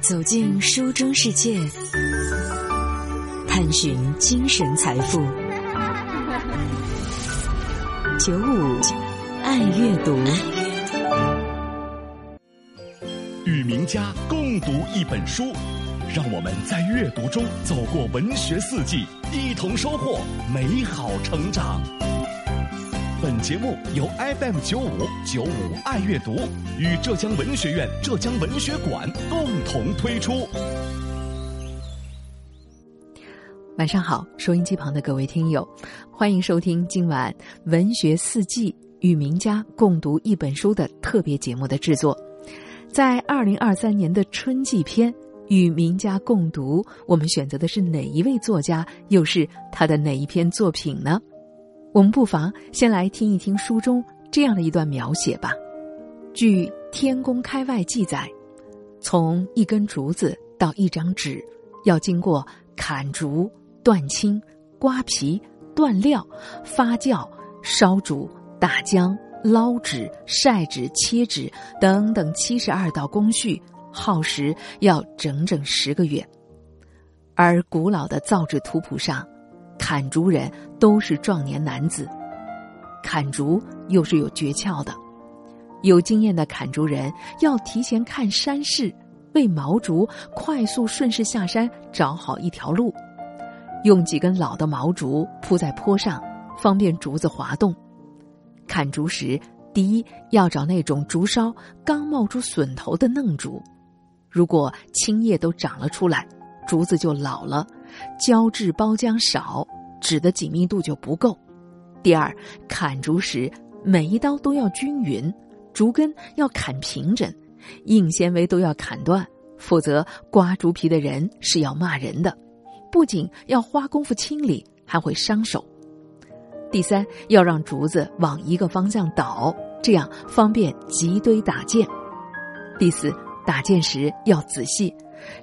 走进书中世界，探寻精神财富。95爱阅读，与名家共读一本书，让我们在阅读中走过文学四季，一同收获美好成长。本节目由 FM 95.95爱阅读与浙江文学院浙江文学馆共同推出。晚上好，收音机旁的各位听友，欢迎收听今晚《文学四季》与名家共读一本书的特别节目的制作。在2023年的春季篇《与名家共读》，我们选择的是哪一位作家，又是他的哪一篇作品呢？我们不妨先来听一听书中这样的一段描写吧。据《天工开外》记载，从一根竹子到一张纸，要经过砍竹、断青、刮皮、断料、发酵、烧煮、打浆、捞纸、晒纸、切纸等等72道工序，耗时要整整10个月。而古老的造纸图谱上，砍竹人都是壮年男子，砍竹又是有诀窍的。有经验的砍竹人要提前看山势，为毛竹快速顺势下山找好一条路，用几根老的毛竹铺在坡上，方便竹子滑动。砍竹时，第一要找那种竹梢刚冒出笋头的嫩竹，如果青叶都长了出来，竹子就老了，胶质包浆少，纸的紧密度就不够。第二，砍竹时每一刀都要均匀，竹根要砍平整，硬纤维都要砍断，否则刮竹皮的人是要骂人的，不仅要花功夫清理，还会伤手。第三，要让竹子往一个方向倒，这样方便集堆打溅。第四，打溅时要仔细，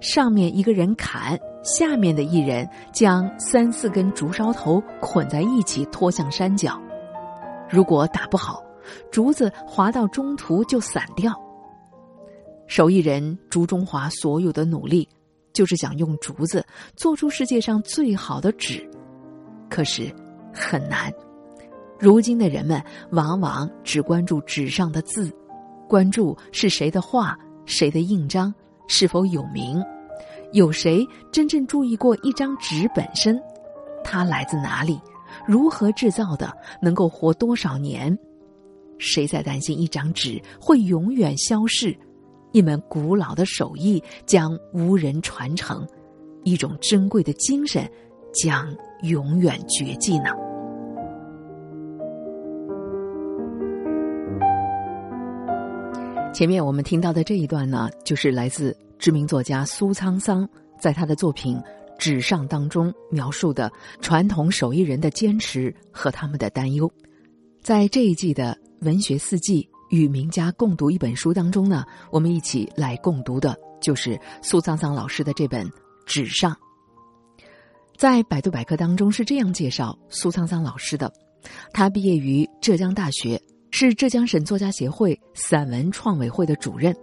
上面一个人砍，下面的一人将3-4根竹梢头捆在一起拖向山脚，如果打不好，竹子滑到中途就散掉。手艺人竹中华所有的努力，就是想用竹子做出世界上最好的纸，可是很难。如今的人们往往只关注纸上的字，关注是谁的画，谁的印章，是否有名。有谁真正注意过一张纸本身？它来自哪里？如何制造的？能够活多少年？谁在担心一张纸会永远消逝？一门古老的手艺将无人传承，一种珍贵的精神将永远绝迹呢？前面我们听到的这一段呢，就是来自知名作家苏沧桑在他的作品《纸上》当中描述的传统手艺人的坚持和他们的担忧。在这一季的《文学四季》与名家共读一本书当中呢，我们一起来共读的就是苏沧桑老师的这本《纸上》。在百度百科当中是这样介绍苏沧桑老师的：他毕业于浙江大学，是浙江省作家协会散文创委会的主任。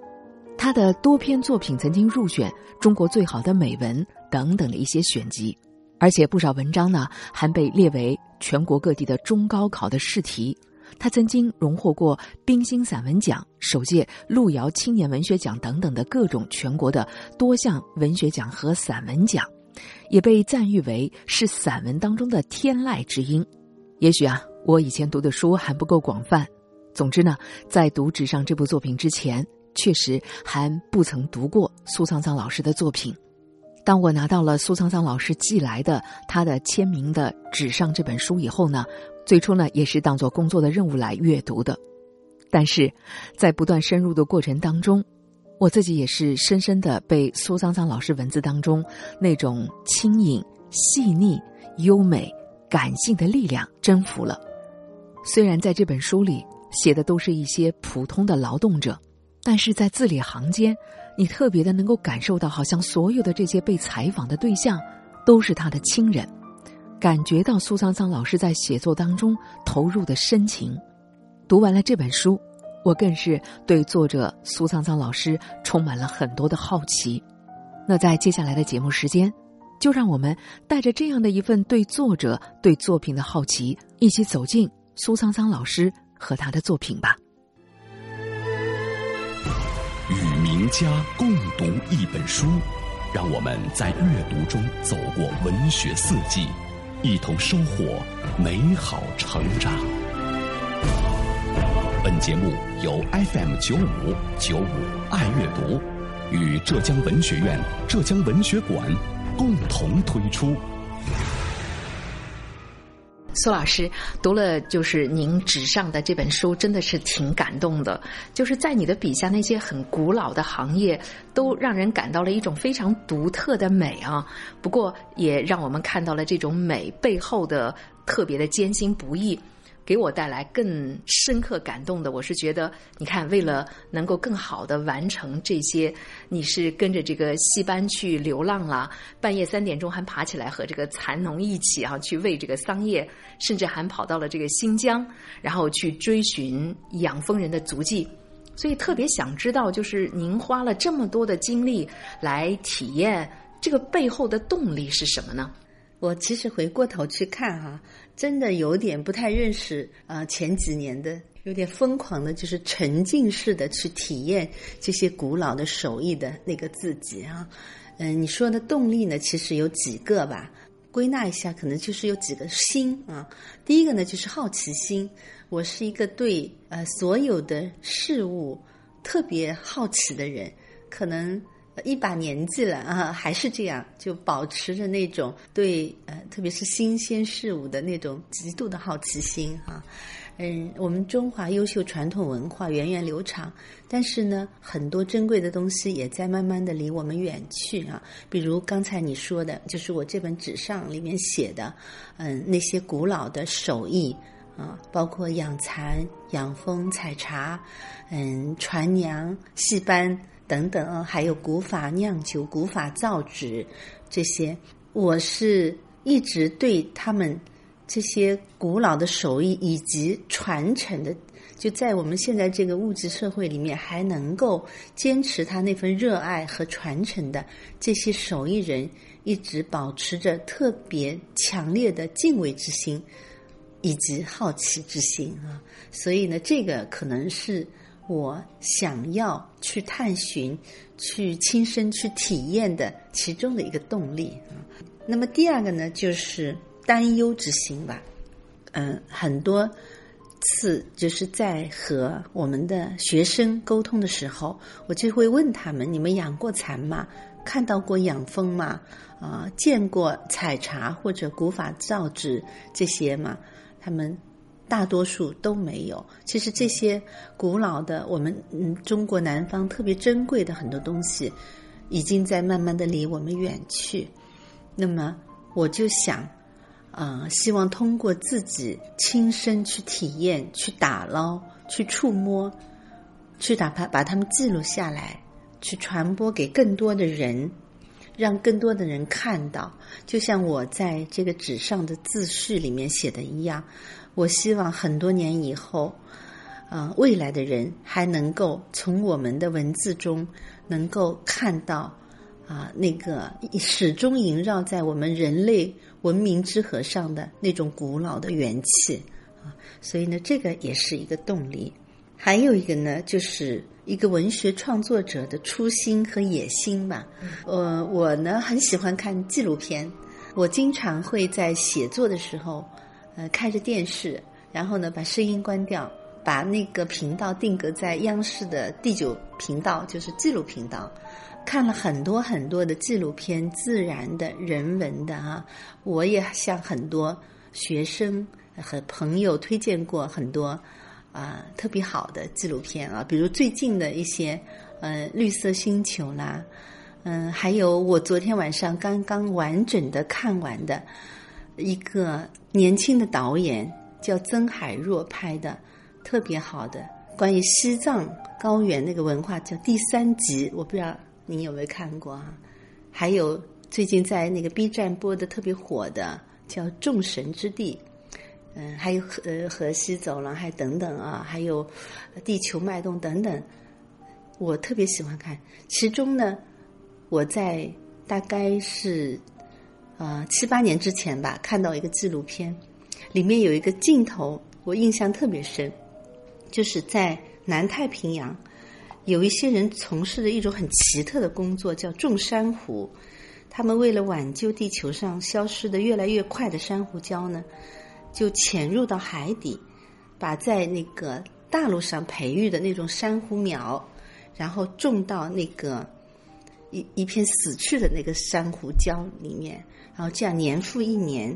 他的多篇作品曾经入选中国最好的美文等等的一些选集，而且不少文章呢还被列为全国各地的中高考的试题。他曾经荣获过冰心散文奖、首届路遥青年文学奖等等的各种全国的多项文学奖和散文奖，也被赞誉为是散文当中的天籁之音。也许啊，我以前读的书还不够广泛，总之呢，在读《纸上》这部作品之前，确实还不曾读过苏沧桑老师的作品。当我拿到了苏沧桑老师寄来的他的签名的《纸上》这本书以后呢，最初呢也是当作工作的任务来阅读的，但是在不断深入的过程当中，我自己也是深深的被苏沧桑老师文字当中那种轻盈、细腻、优美、感性的力量征服了。虽然在这本书里写的都是一些普通的劳动者，但是在字里行间，你特别的能够感受到，好像所有的这些被采访的对象都是他的亲人，感觉到苏沧桑老师在写作当中投入的深情。读完了这本书，我更是对作者苏沧桑老师充满了很多的好奇，那在接下来的节目时间，就让我们带着这样的一份对作者、对作品的好奇，一起走进苏沧桑老师和他的作品吧。与名家共读一本书，让我们在阅读中走过文学四季，一同收获美好成长。本节目由 FM 95.95爱阅读与浙江文学院、浙江文学馆共同推出。苏老师读了就是您纸上的这本书，真的是挺感动的。就是在你的笔下，那些很古老的行业都让人感到了一种非常独特的美啊。不过也让我们看到了这种美背后的特别的艰辛不易。给我带来更深刻感动的，我是觉得你看，为了能够更好的完成这些，你是跟着这个戏班去流浪啦，半夜3点钟还爬起来和这个蚕农一起啊去喂这个桑叶，甚至还跑到了这个新疆，然后去追寻养蜂人的足迹。所以特别想知道，就是您花了这么多的精力来体验，这个背后的动力是什么呢？我其实回过头去看哈，真的有点不太认识前几年的有点疯狂的，就是沉浸式的去体验这些古老的手艺的那个自己啊。你说的动力呢，其实有几个吧，归纳一下可能就是有几个心啊。第一个呢就是好奇心，我是一个对所有的事物特别好奇的人，可能一把年纪了啊，还是这样，就保持着那种对特别是新鲜事物的那种极度的好奇心啊。我们中华优秀传统文化源远流长，但是呢，很多珍贵的东西也在慢慢的离我们远去啊。比如刚才你说的，就是我这本纸上里面写的，那些古老的手艺啊，包括养蚕、养蜂、采茶，船娘、戏班。等等啊，还有古法酿酒、古法造纸，这些我是一直对他们这些古老的手艺以及传承的，就在我们现在这个物质社会里面还能够坚持他那份热爱和传承的这些手艺人，一直保持着特别强烈的敬畏之心以及好奇之心啊。所以呢，这个可能是我想要去探寻、去亲身去体验的其中的一个动力。那么第二个呢，就是担忧之心吧。很多次就是在和我们的学生沟通的时候，我就会问他们：你们养过蚕吗？看到过养蜂吗？见过采茶或者古法造纸这些吗？他们大多数都没有。其实这些古老的我们中国南方特别珍贵的很多东西，已经在慢慢的离我们远去。那么我就想希望通过自己亲身去体验、去打捞、去触摸、去把它们记录下来，去传播给更多的人，让更多的人看到。就像我在这个纸上的自序里面写的一样，我希望很多年以后，未来的人还能够从我们的文字中能够看到那个始终萦绕在我们人类文明之河上的那种古老的元气啊。所以呢，这个也是一个动力。还有一个呢，就是一个文学创作者的初心和野心吧。我呢很喜欢看纪录片，我经常会在写作的时候开着电视，然后呢把声音关掉，把那个频道定格在央视的第9频道，就是纪录频道，看了很多很多的纪录片，自然的、人文的啊。我也向很多学生和朋友推荐过很多特别好的纪录片啊，比如最近的一些绿色星球啦，还有我昨天晚上刚刚完整的看完的一个年轻的导演叫曾海若拍的特别好的关于西藏高原那个文化叫第3集，我不知道您有没有看过啊。还有最近在那个 B 站播的特别火的叫众神之地，还有河西走廊还等等啊，还有地球脉动等等，我特别喜欢看。其中呢我在大概是7、8年之前吧，看到一个纪录片，里面有一个镜头我印象特别深，就是在南太平洋有一些人从事的一种很奇特的工作，叫种珊瑚。他们为了挽救地球上消失的越来越快的珊瑚礁呢，就潜入到海底，把在那个大陆上培育的那种珊瑚苗，然后种到那个一片死去的那个珊瑚礁里面，然后这样年复一年，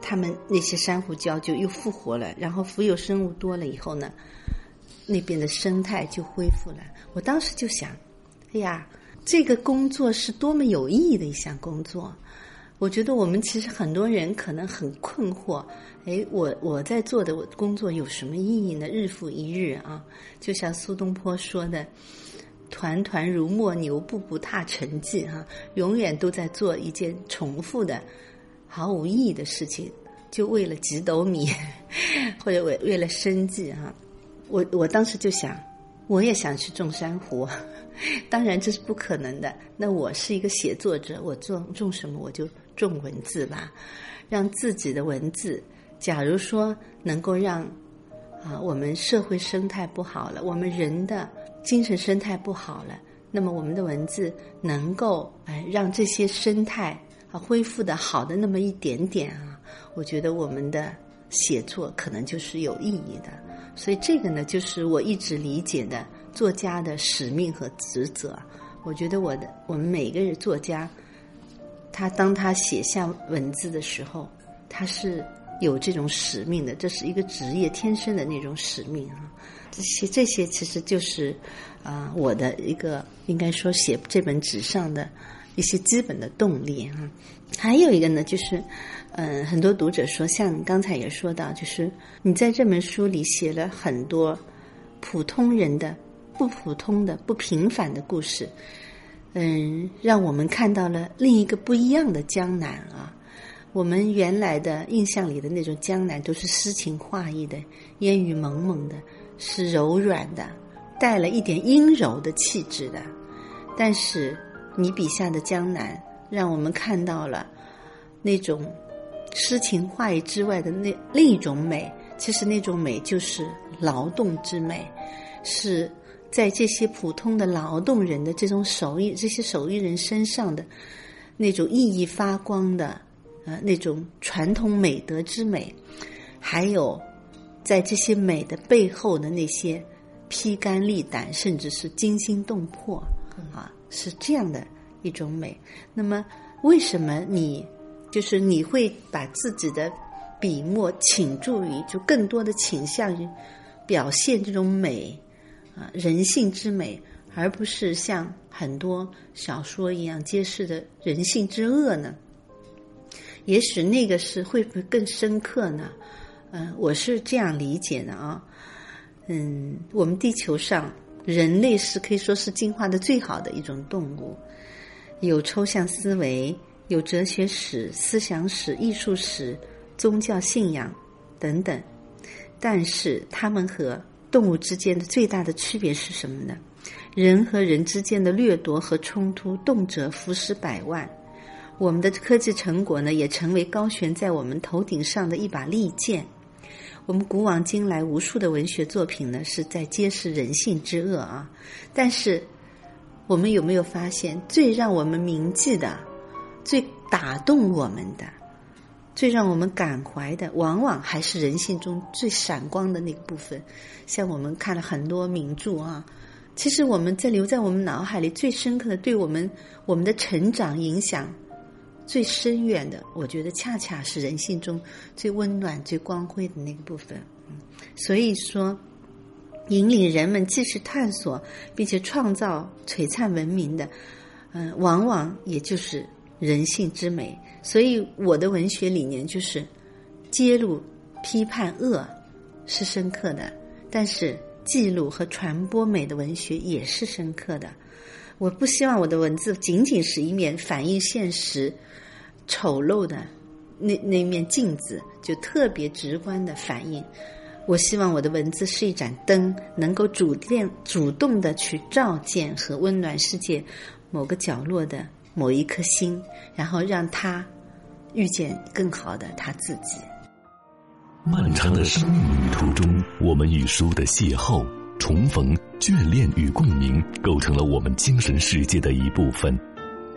他们那些珊瑚礁就又复活了，然后浮游生物多了以后呢，那边的生态就恢复了。我当时就想，哎呀，这个工作是多么有意义的一项工作。我觉得我们其实很多人可能很困惑，我在做的工作有什么意义呢？日复一日啊，就像苏东坡说的，团团如磨牛，步步踏尘迹啊，永远都在做一件重复的毫无意义的事情，就为了几斗米或者为了生计啊。我当时就想，我也想去种珊瑚，当然这是不可能的。那我是一个写作者，我种什么，我就种文字吧，让自己的文字，假如说能够让我们社会生态不好了，我们人的精神生态不好了，那么我们的文字能够让这些生态恢复的好的那么一点点啊，我觉得我们的写作可能就是有意义的。所以这个呢，就是我一直理解的作家的使命和职责。我觉得我们每个人作家，当他写下文字的时候，他是有这种使命的，这是一个职业天生的那种使命啊。这些其实就是我的一个应该说写这本纸上的一些基本的动力啊。还有一个呢，就是很多读者说，像刚才也说到，就是你在这本书里写了很多普通人的不普通的不平凡的故事，让我们看到了另一个不一样的江南啊。我们原来的印象里的那种江南都是诗情画意的，烟雨蒙蒙的，是柔软的，带了一点阴柔的气质的。但是你笔下的江南让我们看到了那种诗情画意之外的另一种美，其实那种美就是劳动之美，是在这些普通的劳动人的这种手艺，这些手艺人身上的那种熠熠发光的那种传统美德之美，还有在这些美的背后的那些披肝沥胆，甚至是惊心动魄啊，是这样的一种美。那么为什么你会把自己的笔墨倾注于，就更多的倾向于表现这种美啊，人性之美，而不是像很多小说一样揭示的人性之恶呢？也许那个是会不会更深刻呢？我是这样理解的啊。我们地球上人类是可以说是进化的最好的一种动物，有抽象思维，有哲学史、思想史、艺术史、宗教信仰等等。但是它们和动物之间的最大的区别是什么呢？人和人之间的掠夺和冲突动辄浮尸100万。我们的科技成果呢，也成为高悬在我们头顶上的一把利剑。我们古往今来无数的文学作品呢，是在揭示人性之恶啊。但是我们有没有发现，最让我们铭记的、最打动我们的、最让我们感怀的，往往还是人性中最闪光的那个部分。像我们看了很多名著啊，其实我们在留在我们脑海里最深刻的，对我们的成长影响最深远的，我觉得恰恰是人性中最温暖、最光辉的那个部分。所以说，引领人们继续探索并且创造璀璨文明的，往往也就是人性之美。所以我的文学理念就是揭露、批判恶是深刻的，但是记录和传播美的文学也是深刻的。我不希望我的文字仅仅是一面反映现实丑陋的那面镜子，就特别直观的反映我希望我的文字是一盏灯，能够主动的去照见和温暖世界某个角落的某一颗心，然后让它遇见更好的他自己。漫长的生命旅途中，我们与书的邂逅、重逢、眷恋与共鸣，构成了我们精神世界的一部分。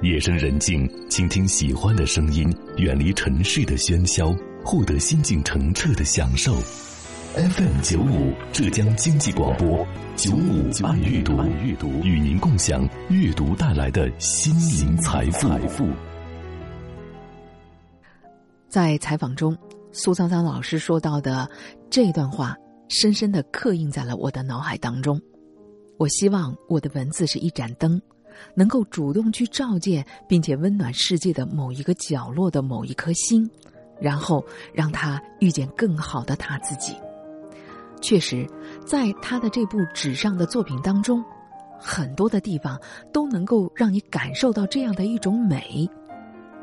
夜深人静，倾听喜欢的声音，远离尘世的喧嚣，获得心境澄澈的享受。FM95 浙江经济广播95爱阅读，与您共享阅读带来的心灵财富。在采访中，苏桑桑老师说到的这段话深深地刻印在了我的脑海当中。我希望我的文字是一盏灯，能够主动去照见并且温暖世界的某一个角落的某一颗心，然后让他遇见更好的他自己。确实，在他的这部纸上的作品当中，很多的地方都能够让你感受到这样的一种美。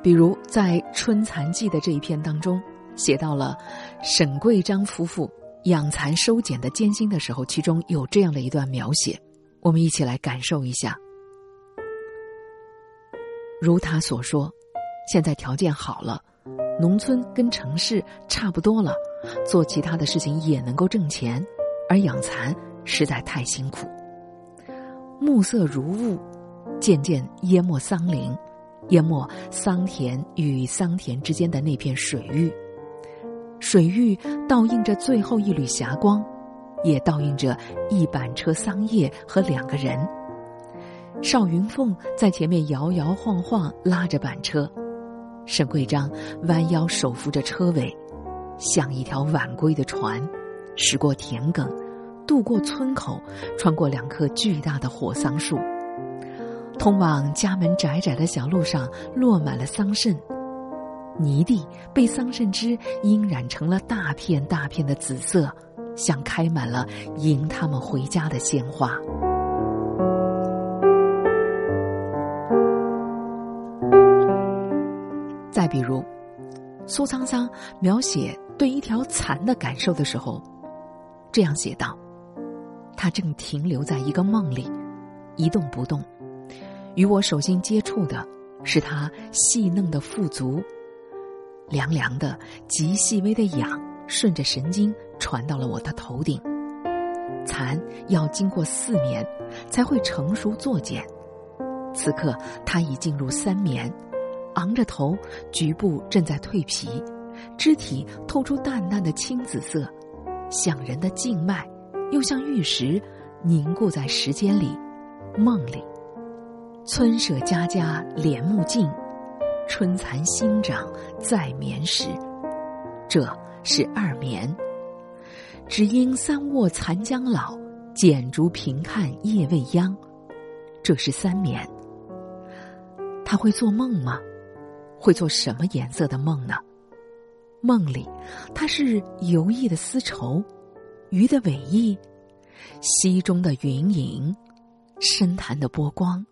比如在《春蚕记》的这一篇当中，写到了沈桂章夫妇养蚕收茧的艰辛的时候，其中有这样的一段描写，我们一起来感受一下。如他所说，现在条件好了，农村跟城市差不多了，做其他的事情也能够挣钱，而养蚕实在太辛苦。暮色如雾，渐渐淹没桑林，淹没桑田与桑田之间的那片水域。水域倒映着最后一缕霞光，也倒映着一板车桑叶和两个人。邵云凤在前面摇摇晃晃拉着板车，沈桂章弯腰手扶着车尾，像一条晚归的船，驶过田埂，渡过村口，穿过两棵巨大的火桑树。通往家门窄窄的小路上落满了桑葚，泥地被桑葚汁晕染成了大片大片的紫色，像开满了迎他们回家的鲜花。再比如，苏桑桑描写对一条蚕的感受的时候，这样写道：它正停留在一个梦里，一动不动，与我手心接触的是它细嫩的腹足，凉凉的极细微的痒顺着神经传到了我的头顶。蚕要经过4年才会成熟作茧，此刻它已进入3年，昂着头，局部正在蜕皮，肢体透出淡淡的青紫色，像人的静脉，又像玉石，凝固在时间里，梦里。村舍家家帘幕尽，春蚕新长在眠时。这是2眠。只因三卧残将老，剪烛频看夜未央。这是3眠。他会做梦吗？会做什么颜色的梦呢？梦里它是游弋的丝绸，鱼的尾翼，溪中的云影，深潭的波光，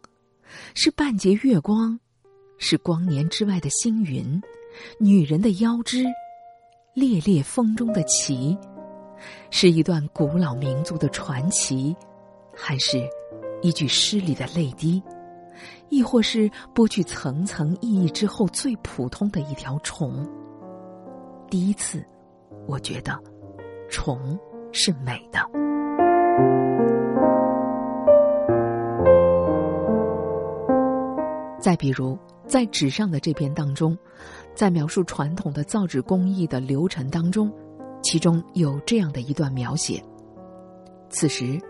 是半截月光，是光年之外的星云，女人的腰肢，猎猎风中的旗，是一段古老民族的传奇，还是一句诗里的泪滴，亦或是剥去层层意义之后最普通的一条虫。第一次我觉得虫是美的。再比如在纸上的这篇当中，在描述传统的造纸工艺的流程当中，其中有这样的一段描写：此时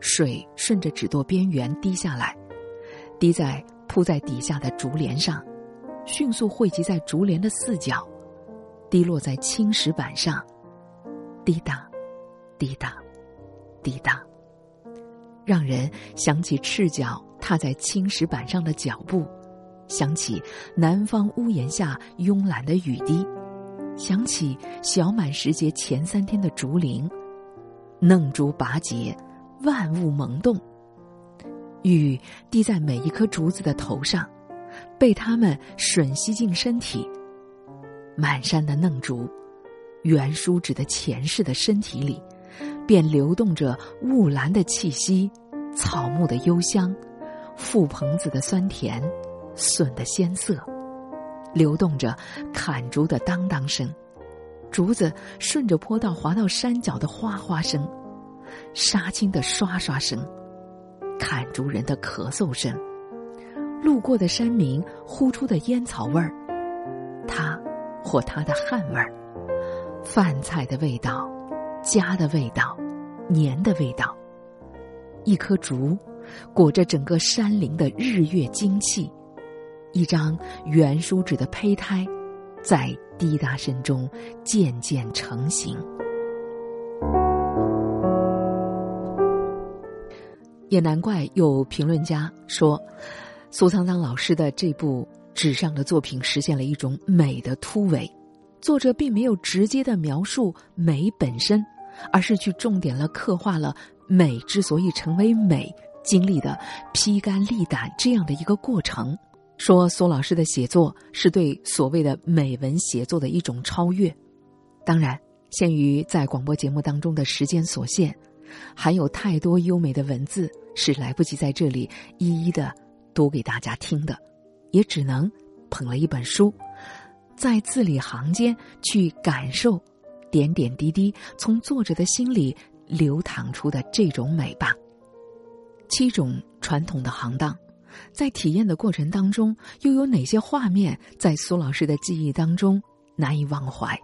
水顺着纸垛边缘滴下来，滴在铺在底下的竹帘上，迅速汇集在竹帘的四角，滴落在青石板上，滴答滴答滴答，让人想起赤脚踏在青石板上的脚步，想起南方屋檐下慵懒的雨滴，想起小满时节前3天的竹林，嫩竹拔节，万物萌动。雨滴在每一颗竹子的头上，被它们吮吸进身体。满山的嫩竹，袁叔侄的前世的身体里，便流动着雾兰的气息，草木的幽香，覆棚子的酸甜，笋的鲜涩，流动着砍竹的当当声，竹子顺着坡道滑到山脚的哗哗声，杀青的刷刷声，砍竹人的咳嗽声，路过的山民呼出的烟草味儿，他或他的汗味儿，饭菜的味道，家的味道，年的味道。一棵竹裹着整个山林的日月精气，一张圆梳纸的胚胎在滴答声中渐渐成型。也难怪有评论家说，苏沧桑老师的这部纸上的作品实现了一种美的突围。作者并没有直接的描述美本身，而是去重点了刻画了美之所以成为美经历的披肝沥胆这样的一个过程。说苏老师的写作是对所谓的美文写作的一种超越。当然，限于在广播节目当中的时间所限，还有太多优美的文字是来不及在这里一一的读给大家听的，也只能捧了一本书，在字里行间去感受点点滴滴从作者的心里流淌出的这种美吧。7种传统的行当，在体验的过程当中，又有哪些画面在苏老师的记忆当中难以忘怀？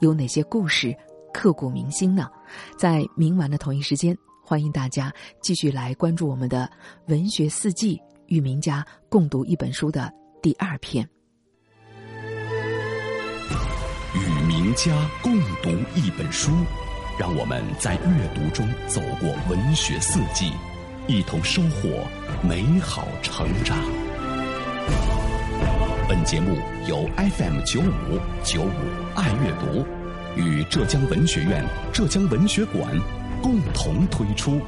有哪些故事刻骨铭心呢？在明晚的同一时间，欢迎大家继续来关注我们的文学四季与名家共读一本书的第2篇。与名家共读一本书，让我们在阅读中走过文学四季，一同收获美好成长。本节目由 FM 95.95爱阅读与浙江文学院、浙江文学馆共同推出。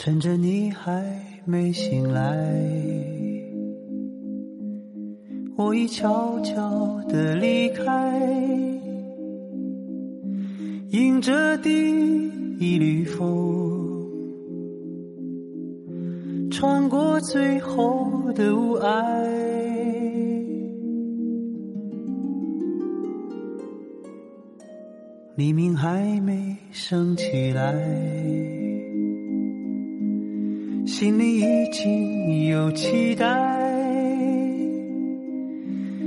趁着你还没醒来，我已悄悄地离开，迎着第一缕风，穿过最后的雾霭。黎明还没升起来，心里已经有期待，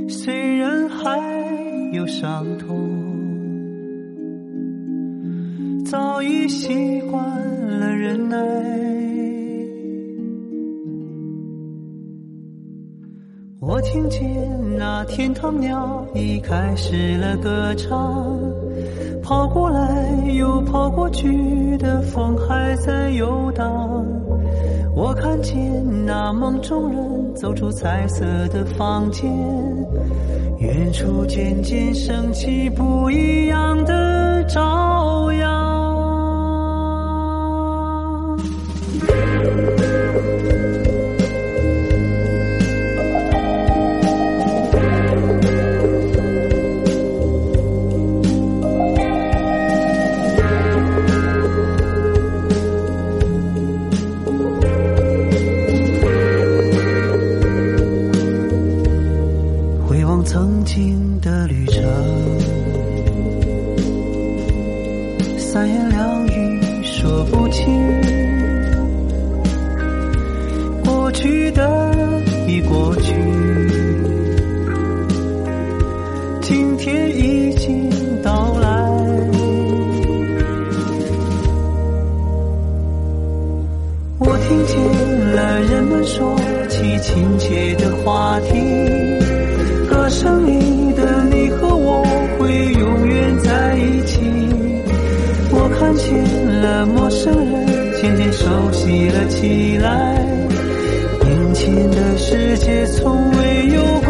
虽然还有伤痛，早已习惯了忍耐。我听见那天堂鸟已开始了歌唱，跑过来又跑过去的风还在游荡。我看见那梦中人走出彩色的房间，远处渐渐升起不一样的朝阳。曾经的旅程，三言两语说不清，过去的已过去，今天已经到来。我听见了人们说起亲切的话题，生里的你和我会永远在一起。我看见了陌生人渐渐熟悉了起来，眼前的世界从未有